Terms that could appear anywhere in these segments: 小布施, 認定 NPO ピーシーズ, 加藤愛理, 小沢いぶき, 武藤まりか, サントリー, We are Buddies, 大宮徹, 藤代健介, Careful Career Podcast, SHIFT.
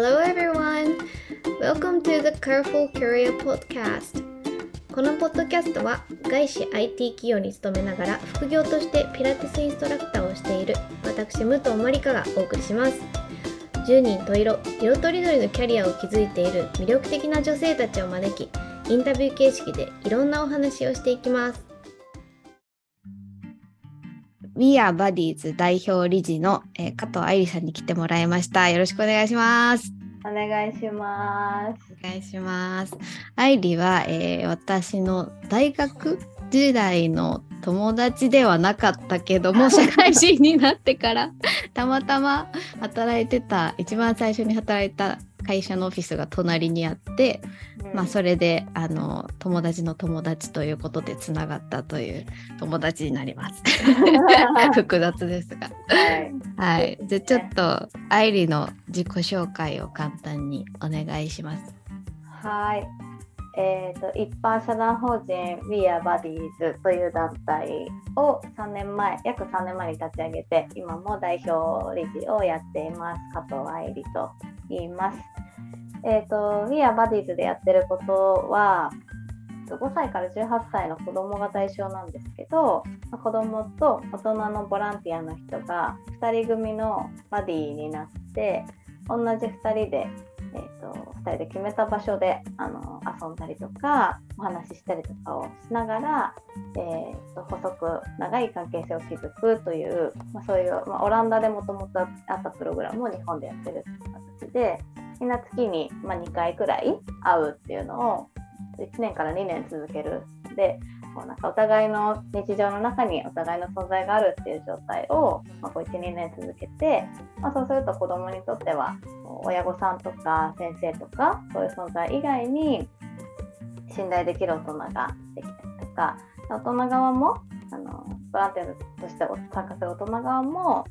Hello everyone! Welcome to the Careful Career Podcast. このポッドキャストは外資 IT 企業に勤めながら副業としてピラティスインストラクターをしている私武藤まりかがお送りします。10人十色、色とりどりのキャリアを築いている魅力的な女性たちを招き、インタビュー形式でいろんなお話をしていきます。We are Buddies 代表理事の加藤愛理さんに来てもらいました。よろしくお願いします。お願いします。お願いします。愛理は、私の大学時代の友達ではなかったけども、社会人になってからたまたま働いてた、一番最初に働いた会社のオフィスが隣にあって、それで友達の友達ということでつながったという友達になります。複雑ですが、はい、はい、じゃあちょっと愛理の自己紹介を簡単にお願いします。はい、一般社団法人 We are Buddies という団体を約3年前に立ち上げて、今も代表理事をやっています。加藤愛理と言います。We are Buddies でやってることは、5歳から18歳の子供が対象なんですけど、子供と大人のボランティアの人が2人組のバディになって、同じ2人で決めた場所で遊んだりとかお話ししたりとかをしながら、細く長い関係性を築くという、そういう、オランダでもともとあったプログラムを日本でやってるっていう形で、みんな月に、2回くらい会うっていうのを1年から2年続ける。で、お互いの日常の中にお互いの存在があるっていう状態を、1、2年続けて、そうすると子どもにとっては親御さんとか先生とかそういう存在以外に信頼できる大人ができたりとか、大人側もボランティアとして参加する大人側も、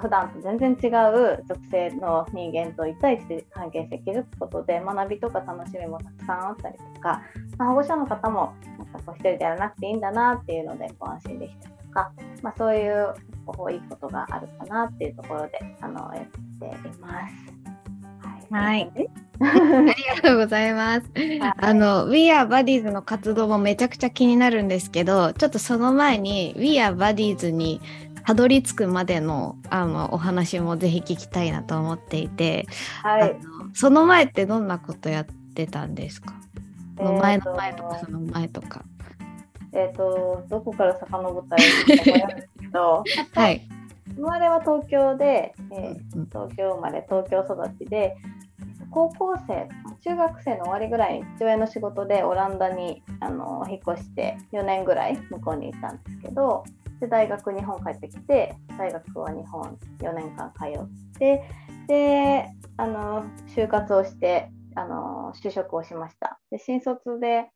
普段と全然違う属性の人間と1対1で関係性を築くことで、学びとか楽しみもたくさんあったりとか、保護者の方も一人でやらなくていいんだなっていうので安心できたりとか、そういういいことがあるかなっていうところでやっています。はい、ありがとうございます。We are Buddies の活動もめちゃくちゃ気になるんですけど、ちょっとその前に We are Buddies にたどり着くまでのお話もぜひ聞きたいなと思っていて、はい、その前ってどんなことやってたんですか？前の前とかその前とか。どこから遡ったらいいか分からないんですけど、はい、生まれは東京で、東京生まれ東京育ちで、中学生の終わりぐらいに父親の仕事でオランダに引っ越して4年ぐらい向こうにいたんですけど、で大学日本帰ってきて、大学は日本4年間通って、で就活をして、就職をしました。で新卒で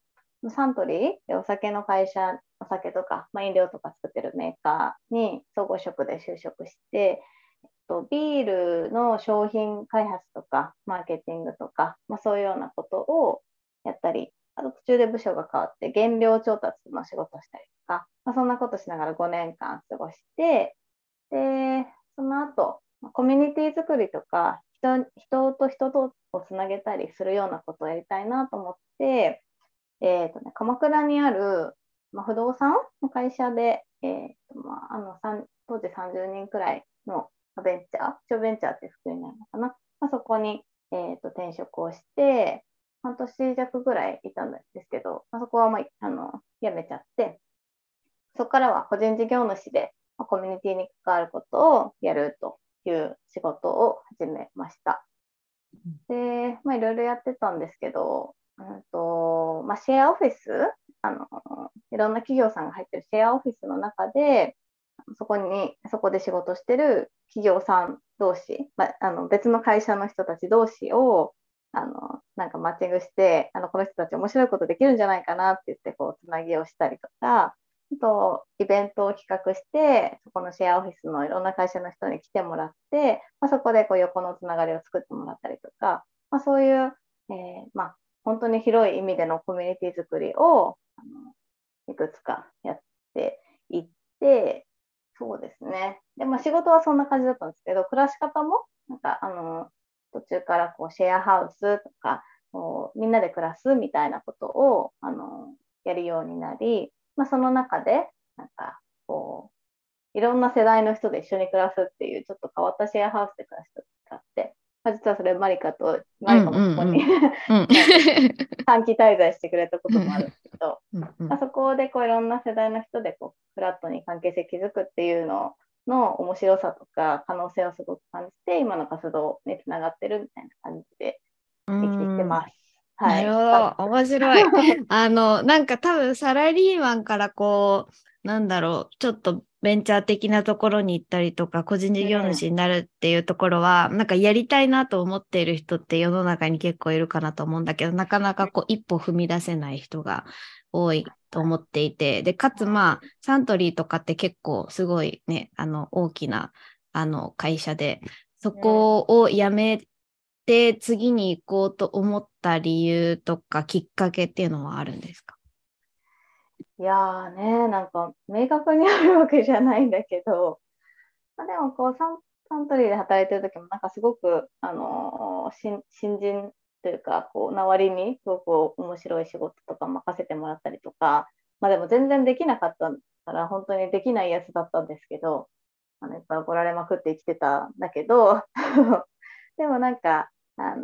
サントリーでお酒の会社、お酒とか、飲料とか作ってるメーカーに総合職で就職して、ビールの商品開発とかマーケティングとか、そういうようなことをやったり、あと途中で部署が変わって原料調達の仕事をしたりとか、そんなことしながら5年間過ごして、でその後コミュニティ作りとか人と人とをつなげたりするようなことをやりたいなと思って、鎌倉にある、不動産の会社で、当時30人くらいのベンチャー、一応ベンチャーっていうふうになるのかな、そこに、転職をして半年弱ぐらいいたんですけど、そこは辞めちゃって、そこからは個人事業主でコミュニティに関わることをやるという仕事を始めました。で、いろいろやってたんですけど、シェアオフィス、いろんな企業さんが入ってるシェアオフィスの中で、そこで仕事してる企業さん同士、別の会社の人たち同士をマッチングして、この人たち面白いことできるんじゃないかなって言って、つなぎをしたりとか、あとイベントを企画して、そこのシェアオフィスのいろんな会社の人に来てもらって、そこで横のつながりを作ってもらったりとか、そういう、本当に広い意味でのコミュニティ作りをいくつかやっていって、そうですね。で、仕事はそんな感じだったんですけど、暮らし方も途中からこうシェアハウスとかみんなで暮らすみたいなことをやるようになり、まあ、その中でなんかこういろんな世代の人で一緒に暮らすっていうちょっと変わったシェアハウスで暮らすとかって、まあ、実はそれマリカもここに短期滞在してくれたこともあるんですけど、まあ、そこでこういろんな世代の人でこうフラットに関係性築くっていうの面白さとか可能性をすごく感じて、今の活動につながってるみたいな感じでできてきてます。はい、なるほど、面白い。なんか多分サラリーマンからこうなんだろう、ちょっとベンチャー的なところに行ったりとか個人事業主になるっていうところは、なんかやりたいなと思っている人って世の中に結構いるかなと思うんだけど、なかなかこう一歩踏み出せない人が多いと思っていて、でかつまあサントリーとかって結構すごいね、大きな会社で、そこを辞めて次に行こうと思った理由とかきっかけっていうのはあるんですか？いやーね、なんか明確にあるわけじゃないんだけど、まあ、でもこうサントリーで働いてる時もなんかすごく、新人というかこうなわりにすごく面白い仕事とか任せてもらったりとか、まあ、でも全然できなかったから本当にできないやつだったんですけど、いっぱい怒られまくって生きてたんだけどでもなんかなん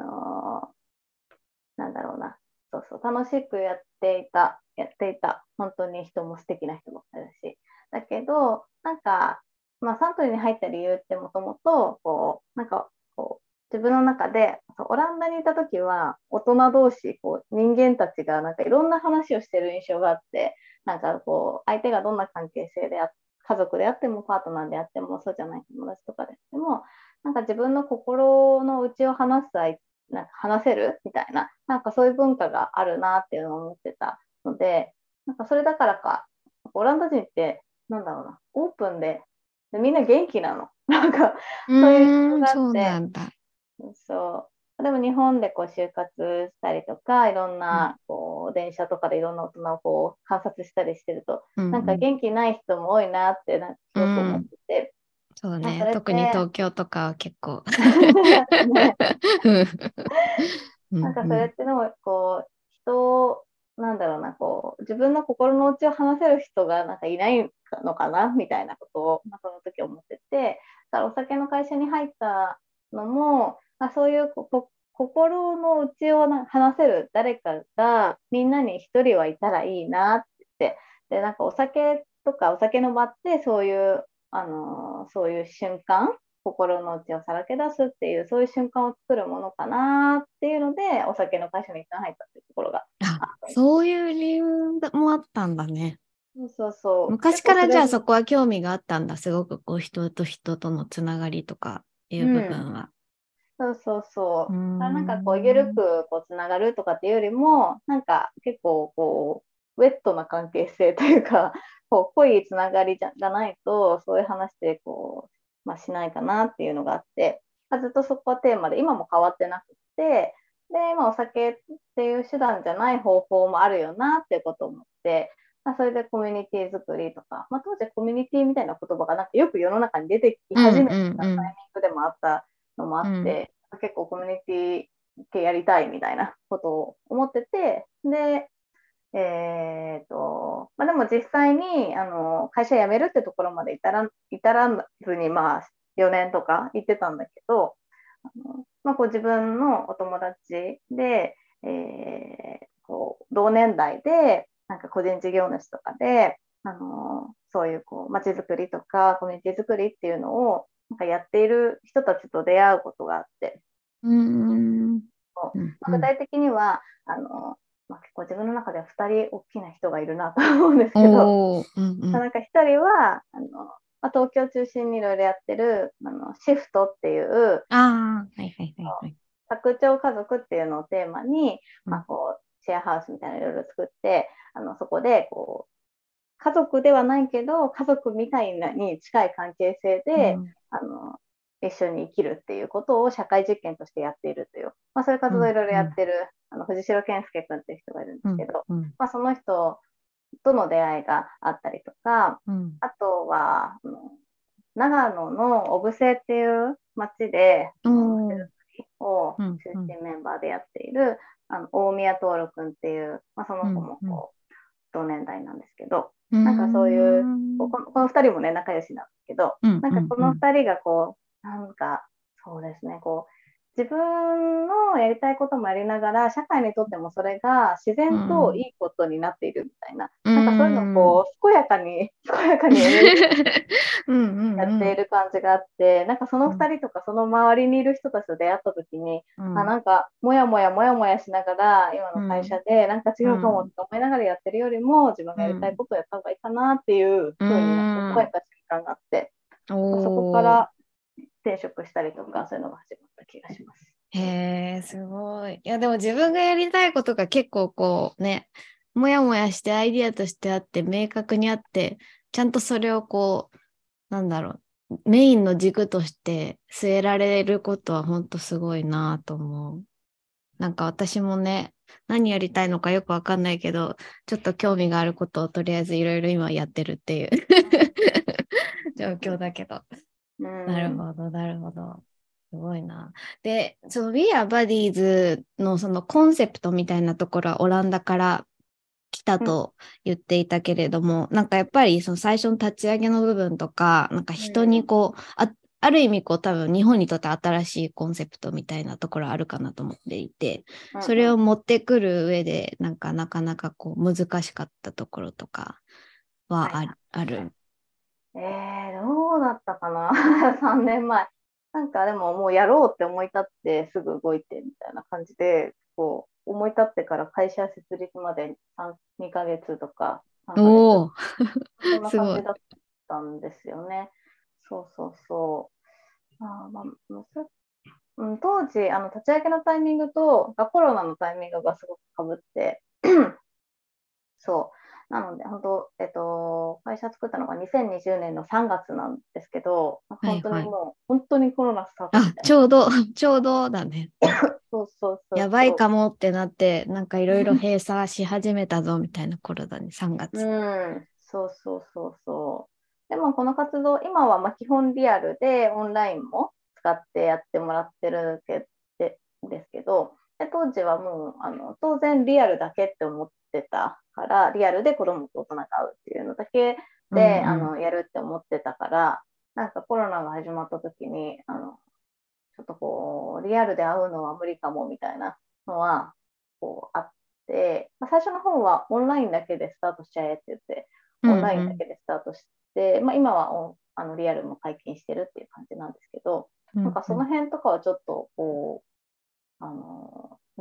だろうな、そうそう楽しくやっていた本当に人も素敵な人もいるし、だけどなんか、まあ、サントリーに入った理由ってもともとこうなんかこう自分の中でオランダにいた時は大人同士こう人間たちがなんかいろんな話をしてる印象があって、なんかこう相手がどんな関係性で家族であってもパートナーであってもそうじゃない友達とかであっても、なんか自分の心の内をなんか話せるみたいな、なんかそういう文化があるなっていうのを思ってたので、なんかそれだからかオランダ人ってなんだろうな、オープンでみんな元気なのなんかそういうのがあって、そうなんだ。そうでも日本でこう就活したりとかいろんなこう電車とかでいろんな大人をこう観察したりしてると、なんか元気ない人も多いなってなんかすごく思ってて、そうね、特に東京とかは結構なんかそれってのこう人なんだろうな、こう自分の心の内を話せる人がなんかいないのかなみたいなことをその時思ってて、だからお酒の会社に入ったのも、まあ、そういう心の内を話せる誰かがみんなに一人はいたらいいなって、でなんかお酒とかお酒の場ってそういうそういう瞬間、心の内をさらけ出すっていうそういう瞬間を作るものかなっていうので、お酒の会社に一旦入ったっていうところがそういう理由もあったんだね。そうそう昔からじゃあそこは興味があったんだ、すごくこう人と人とのつながりとかいう部分は、そうなんかこう緩くこうつながるとかっていうよりも、なんか結構こうウェットな関係性というかこう濃いつながりがないとそういう話でこう、まあ、しないかなっていうのがあって、ずっとそこはテーマで今も変わってなくて、で、まあ、お酒っていう手段じゃない方法もあるよなっていうことを思って、それでコミュニティ作りとか、まあ、当時コミュニティみたいな言葉がなんかよく世の中に出てき始めたタイミングでもあったのもあって、結構コミュニティ系やりたいみたいなことを思ってて、で、まあ、でも実際に会社辞めるってところまで至らずに、まあ、4年とか行ってたんだけど、まあ、こう自分のお友達で、こう同年代でなんか個人事業主とかで、そういうこう街づくりとかコミュニティづくりっていうのをなんかやっている人たちと出会うことがあって、具体的にはまあ、結構自分の中では2人大きな人がいるなと思うんですけど、なんか1人はまあ、東京中心にいろいろやってるシフトっていう、拡張家族っていうのをテーマに、まあ、こうシェアハウスみたいなのいろいろ作って、そこでこう家族ではないけど家族みたいに近い関係性で、一緒に生きるっていうことを社会実験としてやっているという、まあ、そういう活動をいろいろやってる、藤代健介君っていう人がいるんですけど、まあ、その人との出会いがあったりとか、あとは長野の小布施っていう町で、をSHIFTメンバーでやっている、大宮徹くんっていう、まあ、その子もこう、同年代なんですけど、なんかそういう、この2人もね、仲良しなんですけど、なんかこの2人がこう、なんか、そうですね、こう、自分のやりたいこともやりながら社会にとってもそれが自然といいことになっているみたいな、うん、なんかそういうのをこう健やかにやっている感じがあって、なんかその2人とかその周りにいる人たちと出会った時に、うん、なんかもやもやしながら今の会社でなんか違うかもって思いながらやってるよりも自分がやりたいことをやった方がいいかなっていうふうになってた瞬間があって、うん、そこから転職したりとかそういうのが始まった気がします。へー、すごい。いやでも自分がやりたいことが結構こうね、もやもやしてアイディアとしてあって明確にあって、ちゃんとそれをこうなんだろう、メインの軸として据えられることは本当すごいなと思う。なんか私もね、何やりたいのかよくわかんないけど、ちょっと興味があることをとりあえずいろいろ今やってるっていう状況だけど。なるほど、なるほど。すごいな。で、その We are Buddies のそのコンセプトみたいなところはオランダから来たと言っていたけれども、なんかやっぱりその最初の立ち上げの部分とか、なんか人にこう、ある意味こう多分日本にとって新しいコンセプトみたいなところあるかなと思っていて、それを持ってくる上でなんかなかなかこう難しかったところとかはある。どうだったかな3年前なんかでももうやろうって思い立ってすぐ動いてみたいな感じで、こう思い立ってから会社設立まで2ヶ月とか3ヶ月そんな感じだったんですよねそう、当時立ち上げのタイミングとコロナのタイミングがすごく被ってそうなので本当、会社作ったのが2020年の3月なんですけど、本当にもう、はいはい、本当にコロナスタートみたいな。ちょうどだねそうやばいかもってなって、なんかいろいろ閉鎖し始めたぞみたいな頃だね3月、うん、そうでもこの活動今はまあ基本リアルでオンラインも使ってやってもらってるですけど、で当時はもう当然リアルだけって思ってたから、リアルで子供と大人が会うっていうのだけで、うんうん、やるって思ってたから、なんかコロナが始まった時にちょっとこうリアルで会うのは無理かもみたいなのはこうあって、まあ、最初の方はオンラインだけでスタートしちゃえって言って、オンラインだけでスタートして、うんうん、まあ、今はリアルも解禁してるっていう感じなんですけど、うんうん、なんかその辺とかはちょっとこう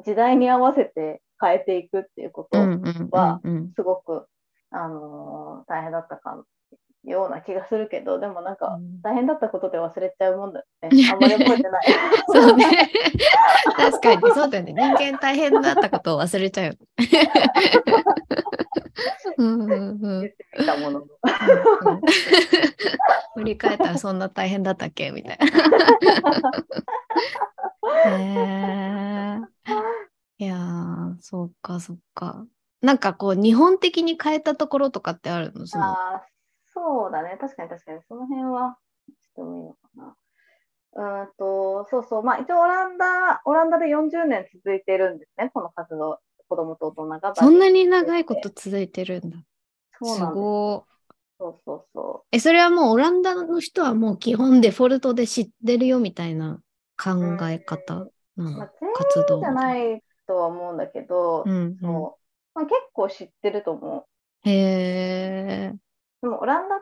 時代に合わせて変えていくっていうことはすごく、大変だったかような気がするけど、でもなんか大変だったことで忘れちゃうもんだよね。あんまり覚えてないそうね確かにそうだよね。人間大変だったことを忘れちゃう言ってみたもの振り返ったらそんな大変だったっけみたいないやー、そっか。なんかこう日本的に変えたところとかってあるの？そうだね、確かにその辺はちょっともいいのかな。まあ一応オランダで40年続いてるんですね、この活動。子供と大人がそんなに長いこと続いてるんだ。そうなんです。すごい。そう。それはもうオランダの人はもう基本デフォルトで知ってるよみたいな考え方の活動、まあ、全員じゃないとは思うんだけど、まあ、結構知ってると思う。へー。でもオランダっ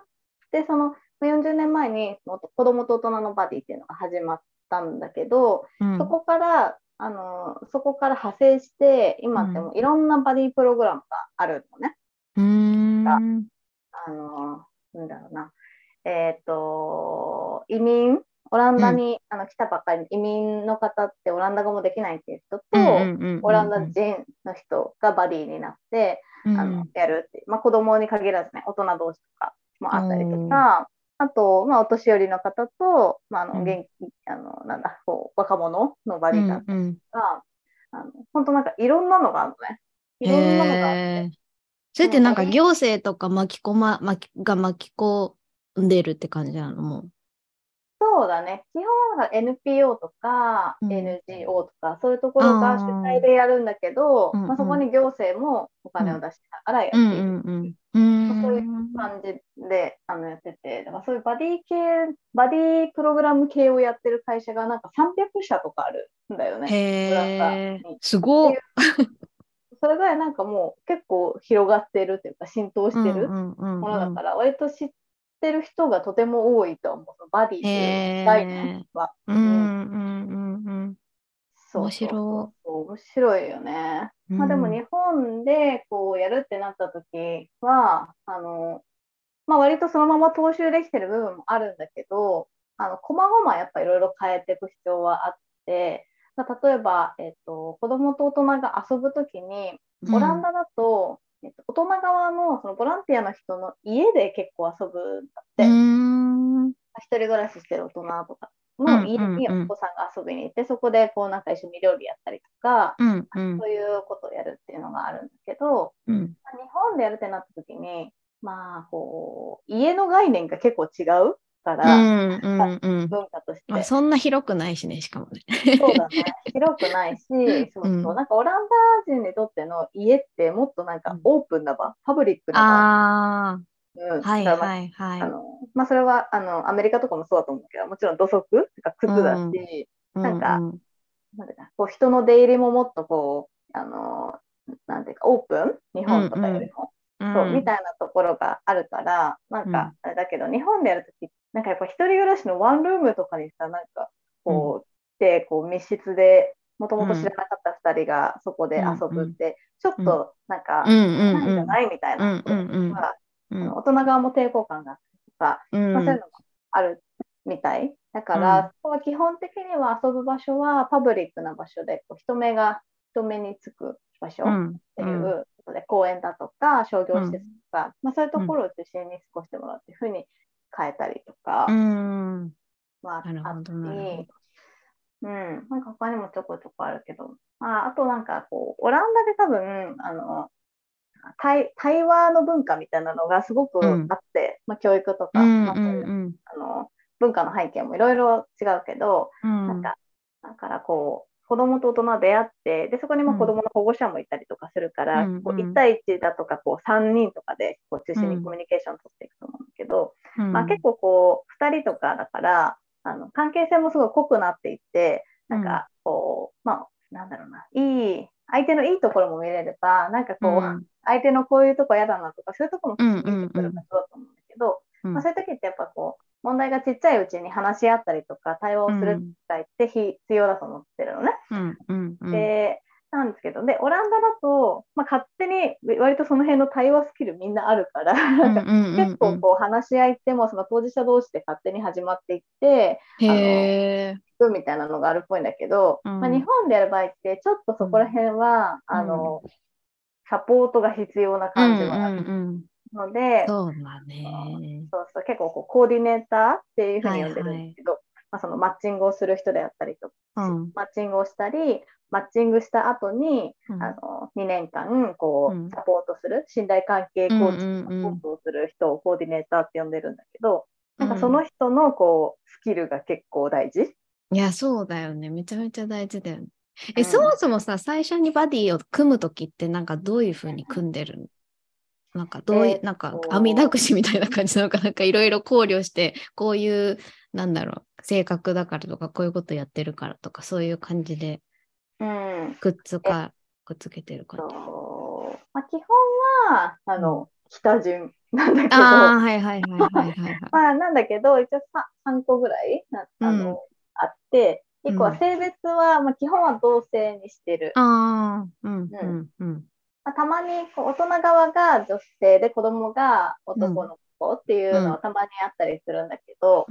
てその40年前に子供と大人のバディっていうのが始まったんだけど、うん、そこから派生して今ってもいろんなバディプログラムがあるのね。なんだろうな、移民オランダに、来たばっかり移民の方ってオランダ語もできないっていう人と、オランダ人の人がバディになって、やるっていう、まあ、子供に限らずね、大人同士とかもあったりとか、あと、まあ、お年寄りの方と、まあ、元気、なんだ、こう、若者のバディだったりとか、本当なんかいろんなのがあるのね。いろんなのがあって。それってなんか行政とか巻き込んでるって感じなのもう。そうだね。基本は NPO とか NGO とか、うん、そういうところが主体でやるんだけど、あ、まあ、そこに行政もお金を出しながらやっている、そういう感じでやってて、だからそういうバディ系、バディプログラム系をやってる会社がなんか300社とかあるんだよね。へー、すごい。それぐらいなんかもう結構広がってるというか浸透してるものだから、割と知ってる人がとても多いと思う、バディという概念は。面白い。面白いよね。まあ、でも日本でこうやるってなった時は、まあ、割とそのまま踏襲できてる部分もあるんだけど、こまごまやっぱいろいろ変えていく必要はあって、例えば、子供と大人が遊ぶときに、オランダだと、大人側の、そのボランティアの人の家で結構遊ぶんだって。一人暮らししてる大人とかの家にお子さんが遊びに行って、そこでこうなんか一緒に料理やったりとか、そういうことをやるっていうのがあるんだけど、日本でやるってなったときに、まあこう、家の概念が結構違うから、文化として、まあ、そんな広くないしね、しかもね。そうだね、広くないし、そうそう、なんかオランダ人にとっての家ってもっとなんかオープンな場、パブリックな場。はいはいはい。まあそれはアメリカとかもそうだと思うけど、もちろん土足とか靴だし、なんか、なんかこう人の出入りももっとこうなんていうかオープン、日本とかよりも、そうみたいなところがあるから、なんかあれだけど日本でやるときってなんかやっぱ一人暮らしのワンルームとかにさ、なんかこう来てこう密室でもともと知らなかった2人がそこで遊ぶって、ちょっとなんかなんじゃないみたいな、大人側も抵抗感があったりとか、まあ、そういうのもあるみたいだから、そこは基本的には遊ぶ場所はパブリックな場所でこう人目につく場所っていうことで、公園だとか商業施設とか、まあ、そういうところを中心に過ごしてもらうっていうふうに変えたりとか、まあ、あって、なんか他にもちょこちょこあるけど、まあ、あとなんかこうオランダで多分対話の文化みたいなのがすごくあって、まあ、教育とか、文化の背景もいろいろ違うけど、なんかだからこう子供と大人出会って、でそこにも子供の保護者もいたりとかするから、こう1対1だとかこう3人とかでこう中心にコミュニケーションを取っていくと思うんだけど、まあ、結構こう2人とかだから関係性もすごい濃くなっていって、なんかこう、まあなんだろうな、相手のいいところも見れれば、なんかこう、相手のこういうとこ嫌だなとかそういうとこも見てくるかそうだと思うんだけど、まあ、そういう時ってやっぱこう問題がちっちゃいうちに話し合ったりとか対話をする機会って必要だと思ってるのね。でなんですけど、でオランダだと、まあ、勝手に割とその辺の対話スキルみんなあるから結構こう話し合いってもその当事者同士で勝手に始まっていって聞くみたいなのがあるっぽいんだけど、まあ、日本でやる場合ってちょっとそこら辺はサポートが必要な感じはある。のでそうだね、そうそう、結構こうコーディネーターっていうふうに呼んでるんですけど、まあ、そのマッチングをする人であったりとか、マッチングをしたりマッチングした後に、2年間こうサポートする信頼関係構築サポートをする人をコーディネーターって呼んでるんだけど、なんかその人のこうスキルが結構大事。いやそうだよね、めちゃめちゃ大事だよね。そもそもさ最初にバディを組む時ってなんかどういうふうに組んでるの？なんか網だくしみたいな感じなのか、なんかいろいろ考慮して、こういうなんだろう性格だからとかこういうことやってるからとかそういう感じでくっつけてるから、まあ、基本は北順なんだけど、まあなんだけど一応3個ぐらいあって、1個は性別は、まあ、基本は同性にしてる。たまにこう大人側が女性で子供が男の子っていうのはたまにあったりするんだけど、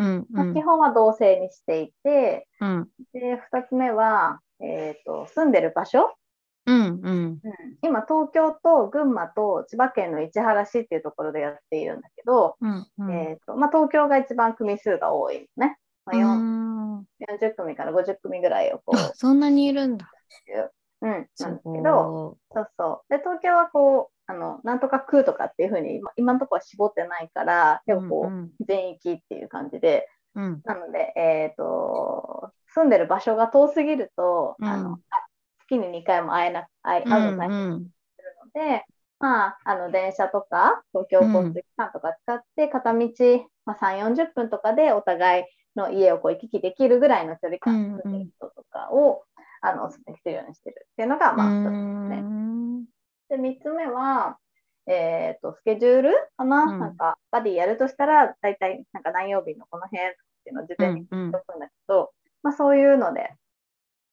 基本は同性にしていて、で2つ目は、住んでる場所、今東京と群馬と千葉県の市原市っていうところでやっているんだけど、まあ、東京が一番組数が多いね、まあ、40組から50組ぐらいをこうそんなにいるんだ。なんですけど、そうそう。で、東京はこう、なんとか区とかっていうふうに、今のところは絞ってないから、結構こう、全域っていう感じで、うん、なので、住んでる場所が遠すぎると、うん、月に2回も会うの大変にするので、うんうん、まあ、電車とか公共交通機関とか使って片道、まあ、3、40分とかでお互いの家をこう行き来できるぐらいの距離感住んでる人とかを、うんうん、お勧めするようにしてるっていうのが、まあ、一つですね。で、3つ目は、スケジュールかな、うん、なんかバディやるとしたら大体なんか何曜日のこの辺っていうのを事前に聞いておくんだけど、うんうん、まあ、そういうので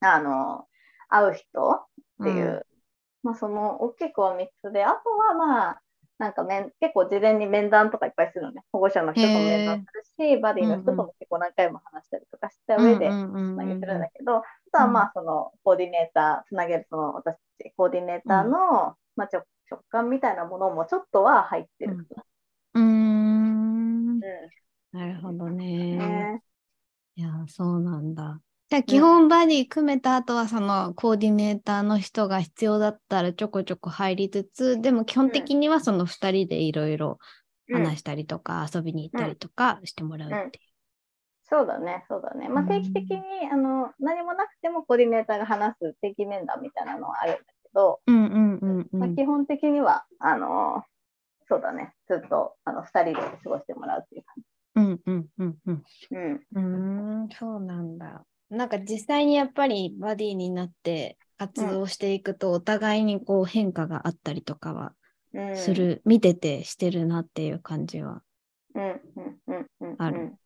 会う人っていう、うん、まあ、その大きくは3つで、あとはまあなんか結構事前に面談とかいっぱいするのね。保護者の人とも面談するし、バディの人とも結構何回も話したりとかした上でまあ言ってるんだけど、あとはまあそのコーディネーターつなげる、その私たちコーディネーターのまあ直感みたいなものもちょっとは入ってる。うん、なるほどね。いや、そうなんだ。じゃあ基本バディ組めた後はそのコーディネーターの人が必要だったらちょこちょこ入りつつ、でも基本的にはその2人でいろいろ話したりとか遊びに行ったりとかしてもらうっていう、うんうんうん、そうだね、そうだね。まあ、定期的に、何もなくてもコーディネーターが話す定期面談みたいなのはあるんだけど、うんうんうんうん、まあ、基本的にはそうだね、ずっと2人で過ごしてもらうっていう感じ。うんうんうんうんうん、そうなんだ。なんか実際にやっぱりバディになって活動していくとお互いにこう変化があったりとかはする、うん、見ててしてるなっていう感じはある。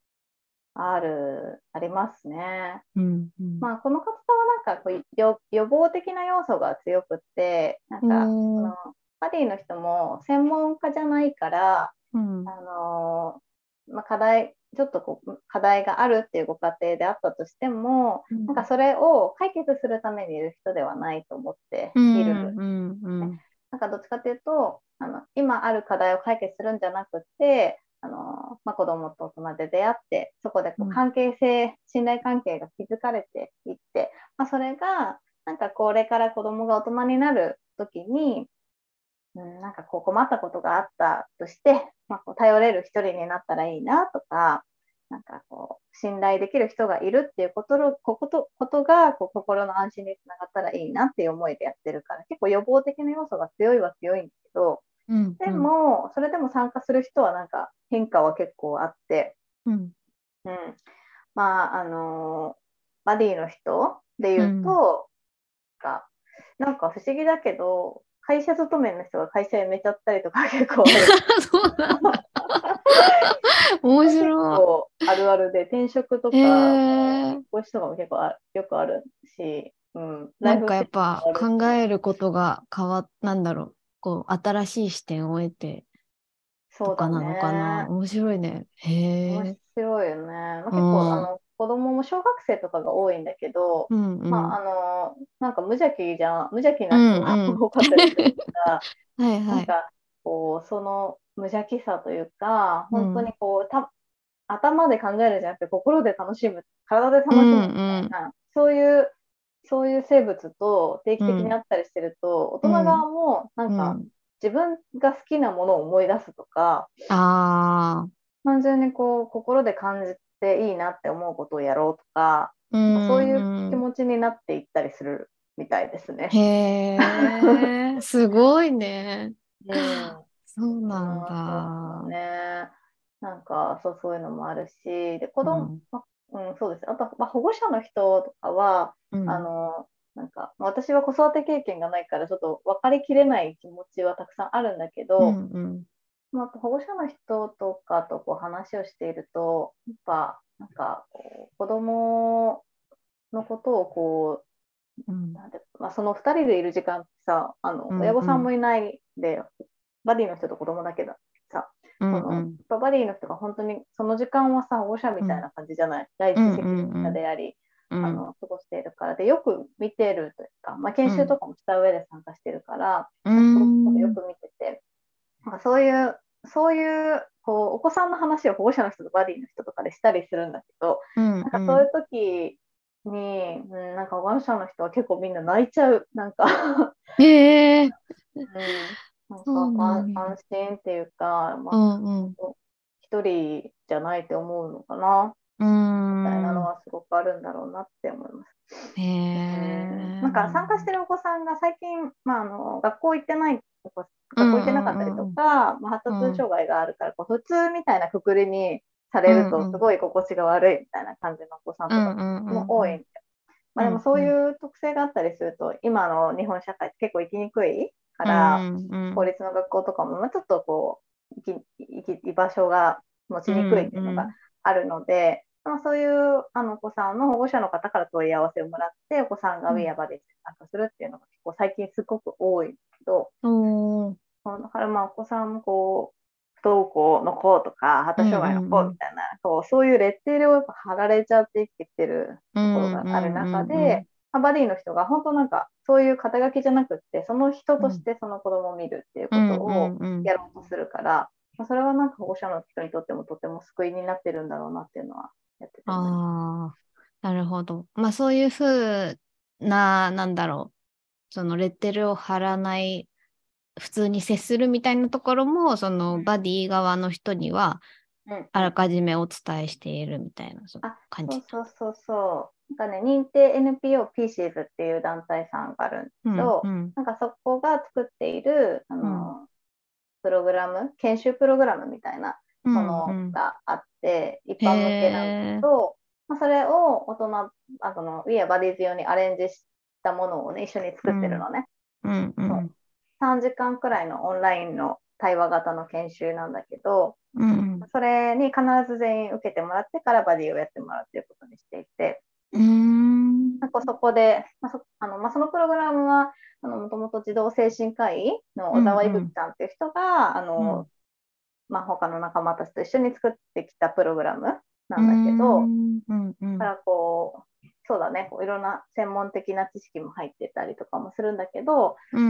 ありますね、うんうん、まあ、この活動はなんかこう予防的な要素が強くって、なんかバディの人も専門家じゃないから、うん、まあ、ちょっとこう課題があるっていうご家庭であったとしても、うん、なんかそれを解決するためにいる人ではないと思っている、うんうんうん、なんかどっちかというと今ある課題を解決するんじゃなくて、まあ、子供と大人で出会ってそこでこう関係性、うん、信頼関係が築かれていって、まあ、それがなんかこれから子供が大人になる時になんかこう困ったことがあったとして、まあ、こう頼れる一人になったらいいなとか、なんかこう信頼できる人がいるっていうことがこう心の安心につながったらいいなっていう思いでやってるから、結構予防的な要素が強いは強いんだけど、うんうん、でもそれでも参加する人はなんか変化は結構あって、うんうん、まあバディの人でいうと、うん、なんか不思議だけど会社勤めの人が会社辞めちゃったりとか結構そうなんだ面白い。あるあるで転職とか、こういう人が結構よくあるし、うん、なんかやっぱ考えることがなんだろう、こう新しい視点を得てとかなのかな、ね、面白いね。へー、面白いよね、まあ、結構子供も小学生とかが多いんだけど、うんうん、まあ、なんか無邪気な人が多かったりするから、うんうん、なんかこうその無邪気さというか、本当にこう、うん、頭で考えるんじゃなくて心で楽しむ、体で楽しむみたいな、うんうん、そういう生物と定期的に会ったりしてると、うん、大人側もなんか、うん、自分が好きなものを思い出すとか、あ、単純にこう心で感じていいなって思うことをやろうとか、うん、そういう気持ちになっていったりするみたいですね。へーすごいね、うん、そうなんだ、ね、なんかそういうのもあるし、で子供、うんうん、そうです。あと、まあ、保護者の人とかは、うん、なんか私は子育て経験がないからちょっと分かりきれない気持ちはたくさんあるんだけど、うんうん、まあ、保護者の人とかとこう話をしていると、やっぱなんか子供のことをこう、うん、まあ、その2人でいる時間ってさ、うんうん、親御さんもいないでバディの人と子供だけださ、うんうん、バディの人が本当にその時間はさ保護者みたいな感じじゃない、うん、第一責任者であり、うんうん、過ごしているからで、よく見てるというか、まあ、研修とかもした上で参加してるから、うん、よく見てて。そういう、こうお子さんの話を保護者の人とバディの人とかでしたりするんだけど、うんうん、なんかそういう時に、うん、なんか保護者の人は結構みんな泣いちゃう、なんか、なんか安心っていうか、まあ、うんうん、一人じゃないと思うのかな。うごくあるんだろうなって思います。なんか参加してるお子さんが最近、まあ、学校行ってない学校行ってなかったりとか、うんうんうん、まあ、発達障害があるからこう普通みたいなくくりにされるとすごい心地が悪いみたいな感じのお子さんとかも多いんで、まあ、でもそういう特性があったりすると今の日本社会って結構生きにくいから、うんうん、公立の学校とかもちょっとこう居場所が持ちにくいっていうのがあるので、うんうん、まあ、そういうお子さんの保護者の方から問い合わせをもらってお子さんがWe are Buddiesに参加するっていうのが結構最近すごく多いんですけど、うん、だからまあお子さんもこう不登校の子とか発達障害の子みたいな、うんうんうん、そういうレッテルをやっぱ貼られちゃって生きてきてるところがある中で、うんうんうん、バディの人が本当なんかそういう肩書きじゃなくってその人としてその子供を見るっていうことをやろうとするから、うんうんうん、それはなんか保護者の人にとってもとても救いになってるんだろうなっていうのはやってて、ああ、なるほど、まあ、そういうふうな、なんだろう、そのレッテルを貼らない普通に接するみたいなところもそのバディ側の人にはあらかじめお伝えしているみたいな、その感じ、そうそうそうそう、なんかね、認定 NPO ピーシーズっていう団体さんがあるんですけど、うんうん、なんかそこが作っているうん、プログラム、研修プログラムみたいなものがあって、うんうん、一般向けなんですけど、まあ、それを大人、We are Buddies 用にアレンジしたものを、ね、一緒に作ってるのね、うんうんうん、3時間くらいのオンラインの対話型の研修なんだけど、うんうん、それに必ず全員受けてもらってからバディをやってもらうということにしていて、なんかそこで、まあ まあ、そのプログラムはもともと児童精神科医の小沢いぶきさんっていう人が、まあ、他の仲間たちと一緒に作ってきたプログラムなんだけど、だからこう、そうだね、こういろんな専門的な知識も入ってたりとかもするんだけど、こう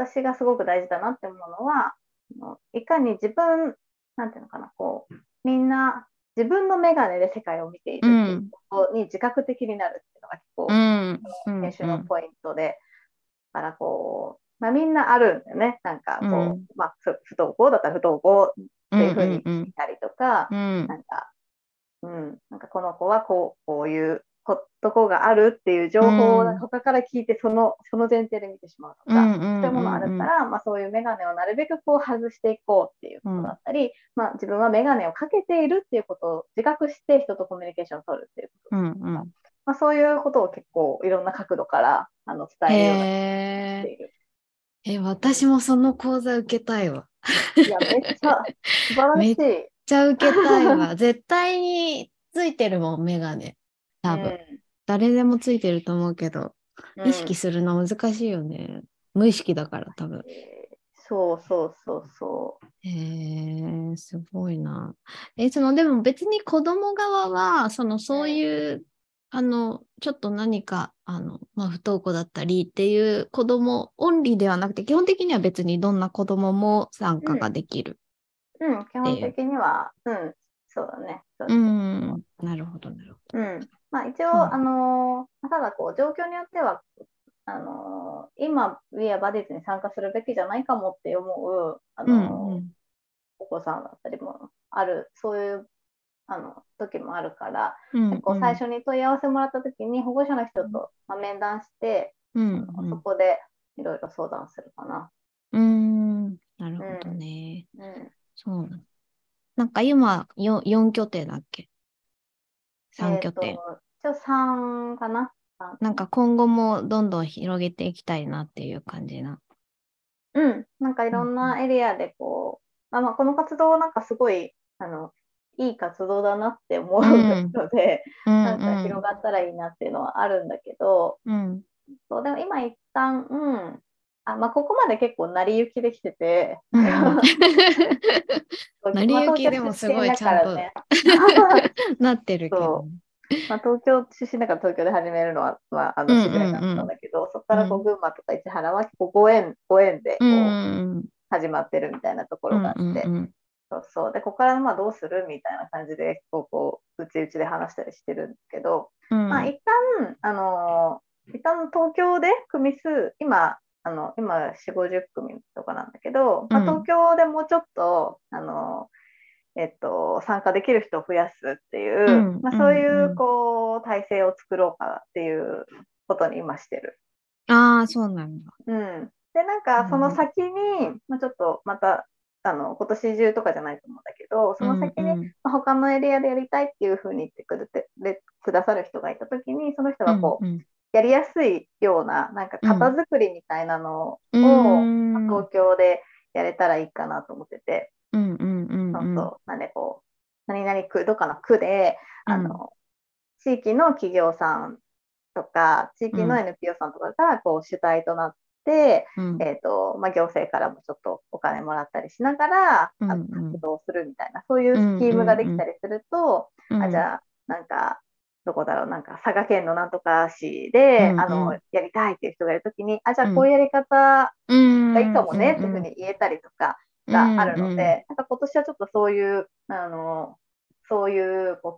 私がすごく大事だなって思うのは、いかに自分、なんていうのかな、こうみんな自分の眼鏡で世界を見ているっていうことに自覚的になるっていうのが結構、うん、研修のポイントで、だからこう、まあ、みんなあるんだよね、なんかこう、まあ、不登校だったら不登校っていう風に言ったりとか、なんか、なんかこの子はこういうとこがあるっていう情報を他から聞いてその前提で見てしまうとか、そういうものあるから、まあ、そういう眼鏡をなるべくこう外していこうっていうことだったり、まあ、自分は眼鏡をかけているっていうことを自覚して人とコミュニケーションを取るっていうこと、まあ、そういうことを結構いろんな角度から伝えるようにしている。私もその講座受けたいわ。いや、めっちゃ素晴らしい。めっちゃ受けたいわ。絶対についてるもん、眼鏡。多分、誰でもついてると思うけど、意識するの難しいよね、無意識だから多分、そうそうそうそう、すごいな。でも別に子供側はそういうちょっと何かまあ、不登校だったりっていう子供オンリーではなくて基本的には別にどんな子供も参加ができる、基本的にはそうだね、なるほどなるほど、まあ、一応、ただこう状況によっては今 We are Buddies に参加するべきじゃないかもって思う、お子さんだったりもある、そういう時もあるから、結構最初に問い合わせもらった時に保護者の人と、まあ、面談して、そこでいろいろ相談するかな。なるほどね、そうなんか今4拠点だっけ3拠点、3かな、なんか今後もどんどん広げていきたいなっていう感じな、なんかいろんなエリアでこう、まあ、この活動なんかすごいいい活動だなって思うので、なんか広がったらいいなっていうのはあるんだけど、そうでも今一旦、まあ、ここまで結構成り行きできてて、成り行きでもすごいちゃんと、ね、なってるけど、まあ、東京出身だから東京で始めるのは、まあ、渋谷だったんだけど、そこからこう群馬とか市原はご縁でこう、始まってるみたいなところがあって、そうそうでここからまあどうするみたいな感じでこううちで話したりしてるんですけど、まあ、一旦東京で組数今 4,50 組とかなんだけど、まあ、東京でもうちょっと、参加できる人を増やすっていう、まあ、そういうこう、の体制を作ろうかなっていうことに今してる。ああ、そうなんだ。うん。で、なんかその先に、まあ、ちょっとまた今年中とかじゃないと思うんだけど、その先に、まあ、他のエリアでやりたいっていう風に言ってくださる人がいたときに、その人がこう、やりやすいような、なんか型作りみたいなのを、東京でやれたらいいかなと思ってて、なんでこう、何々区、どっかの区で、地域の企業さんとか、地域の NPO さんとかがこう主体となって、でまあ、行政からもちょっとお金もらったりしながら、活動するみたいな、そういうスキームができたりすると、あ、じゃあなんかどこだろう、なんか佐賀県のなんとか市で、やりたいっていう人がいるときに、あ、じゃあこういうやり方がいいかもねっていうふうに言えたりとかがあるので、なんか今年はちょっとそういうこう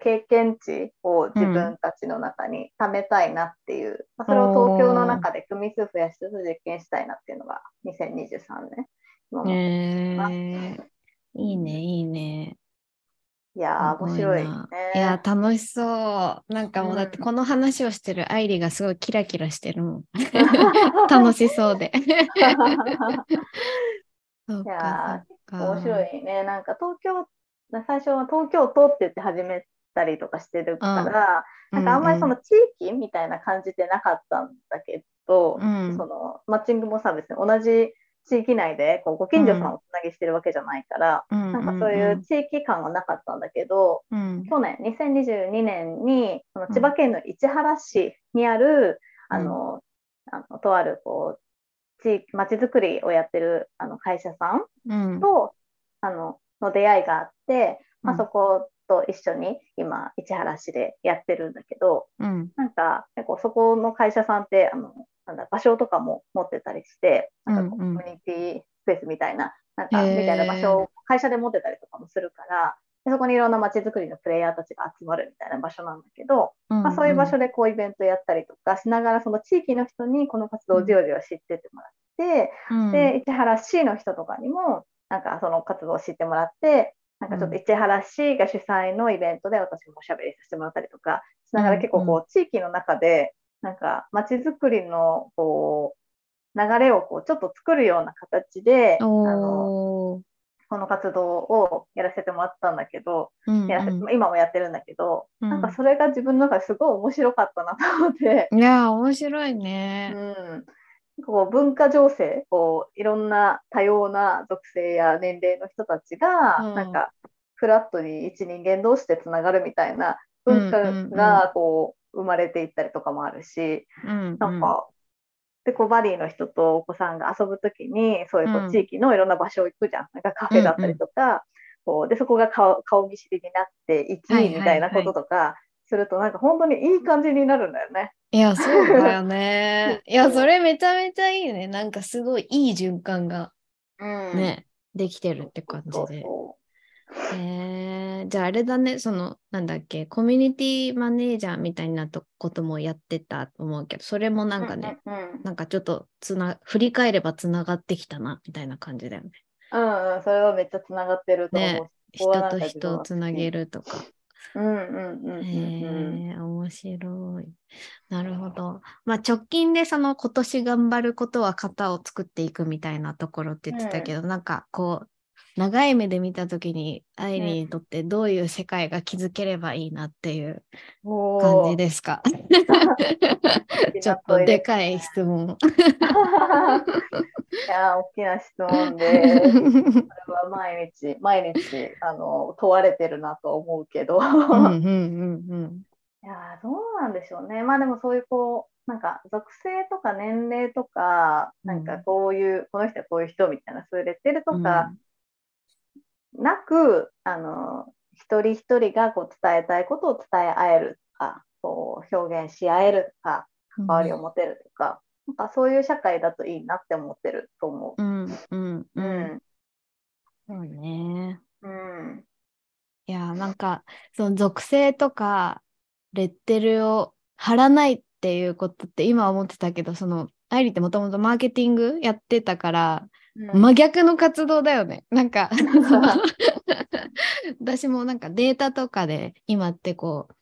経験値を自分たちの中に貯めたいなっていう、まあ、それを東京の中で組数増やしつつ実験したいなっていうのが2023年、いいねいいね。いや面白いね。いや楽しそう。なんかもうだってこの話をしてる愛理がすごいキラキラしてるもん楽しそうでそうか、いや面白いね。なんか東京最初は東京都って言って始めたりとかしてるから、なんかあんまりその地域みたいな感じでなかったんだけど、そのマッチングもさ別に同じ地域内でこうご近所さんをつなぎしてるわけじゃないから、なんかそういう地域感はなかったんだけど、去年2022年にその千葉県の市原市にある、とあるこうまちづくりをやってる会社さんと、の出会いがあって、まあ、そこと一緒に今市原市でやってるんだけど、なんか結構そこの会社さんってなんだ場所とかも持ってたりして、なんかコミュニティスペースみたいな、みたいな場所を会社で持ってたりとかもするから、でそこにいろんなまちづくりのプレイヤーたちが集まるみたいな場所なんだけど、まあ、そういう場所でこうイベントやったりとかしながら、その地域の人にこの活動をじわじわ知ってってもらって、で市原市の人とかにもなんかその活動を知ってもらって、なんかちょっと市原市が主催のイベントで私もおしゃべりさせてもらったりとかしながら、結構こう地域の中でなんか街づくりのこう流れをこうちょっと作るような形でこの活動をやらせてもらったんだけど、今もやってるんだけど、なんかそれが自分の中ですごい面白かったなと思っていや面白いね。こう文化情勢、こういろんな多様な属性や年齢の人たちが、なんかフラットに一人間同士でつながるみたいな文化がこう生まれていったりとかもあるし、なんかでこうバディの人とお子さんが遊ぶときに、そういうこう地域のいろんな場所を行くじゃん。なんかカフェだったりとか、こうでそこが顔見知りになって1位みたいなこととかすると、なんか本当にいい感じになるんだよね。いやそうだよねいやそれめちゃめちゃいいね。なんかすごいいい循環が、できてるって感じで。じゃああれだね、そのなんだっけコミュニティマネージャーみたいなこともやってたと思うけど、それもなんかね、なんかちょっと振り返ればつながってきたなみたいな感じだよね。それはめっちゃつながってると思う、人と人をつなげるとか。面白い。なるほど。まあ直近でその今年頑張ることは型を作っていくみたいなところって言ってたけど、なんかこう長い目で見たときに愛理にとってどういう世界が築ければいいなっていう感じですかちょっとでかい質問いや大きな質問でそれは毎日問われてるなと思うけどいやどうなんでしょうね。まあでもそういうこうなんか属性とか年齢とか、なんかこういうこの人はこういう人みたいな、そういうレッテルとか、なく一人一人がこう伝えたいことを伝え合えるとか、こう表現し合えるとか、関わりを持てるとか、なんかそういう社会だといいなって思ってると思う。そうね。いやなんかその属性とかレッテルを貼らないっていうことって今思ってたけど、その愛理ってもともとマーケティングやってたから。真逆の活動だよね。なんか私もなんかデータとかで今ってこう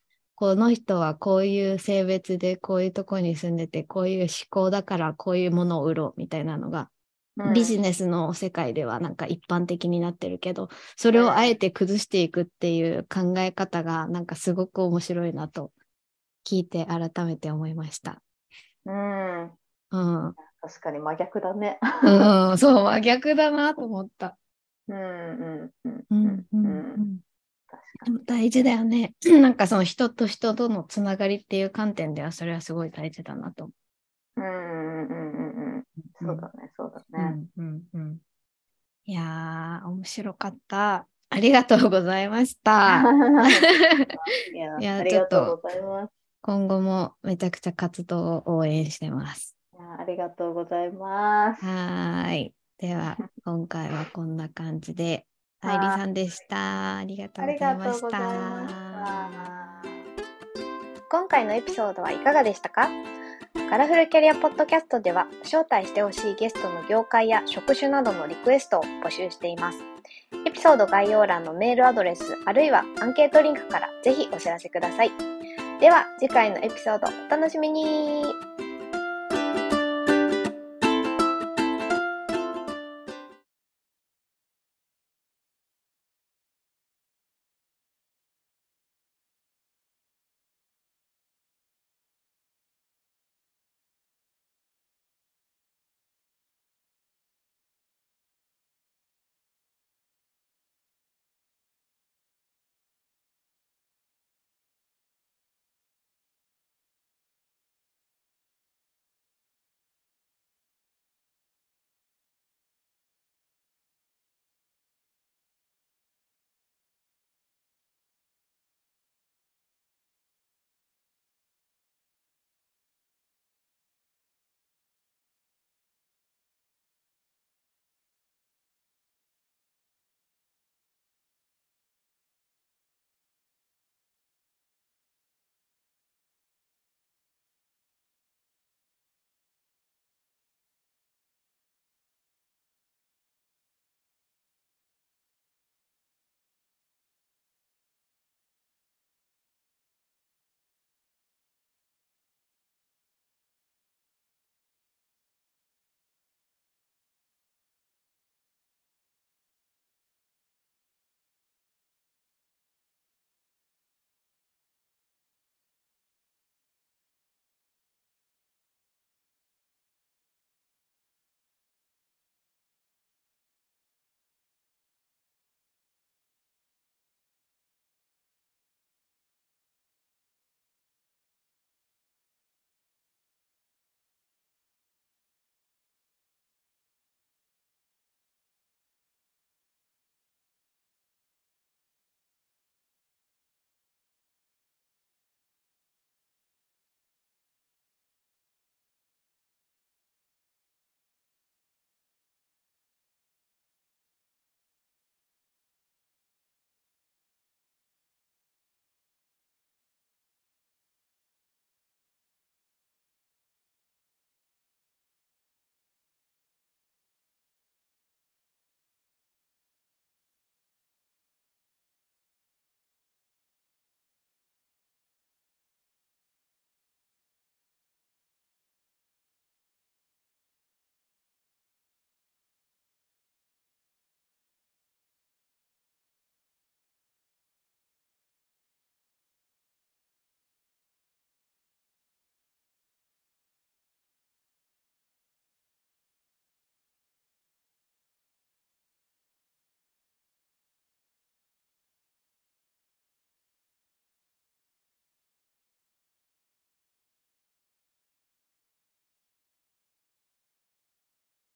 この人はこういう性別でこういうとこに住んでてこういう思考だからこういうものを売ろうみたいなのが、うん、ビジネスの世界ではなんか一般的になってるけど、それをあえて崩していくっていう考え方がなんかすごく面白いなと聞いて改めて思いました。うん。うん。確かに真逆だね。うん、そう真逆だなと思った。大事だよね。なんかその人と人とのつながりっていう観点ではそれはすごい大事だなと。うんうんうんうん。そうだねそうだね。うんうんうん。いやー面白かった。ありがとうございました。いやありがとうございます。今後もめちゃくちゃ活動を応援してます。いやありがとうございます。はい。では今回はこんな感じで愛理さんでした。ありがとうございました。今回のエピソードはいかがでしたか？カラフルキャリアポッドキャストでは招待してほしいゲストの業界や職種などのリクエストを募集しています。エピソード概要欄のメールアドレスあるいはアンケートリンクからぜひお知らせください。では次回のエピソードお楽しみに。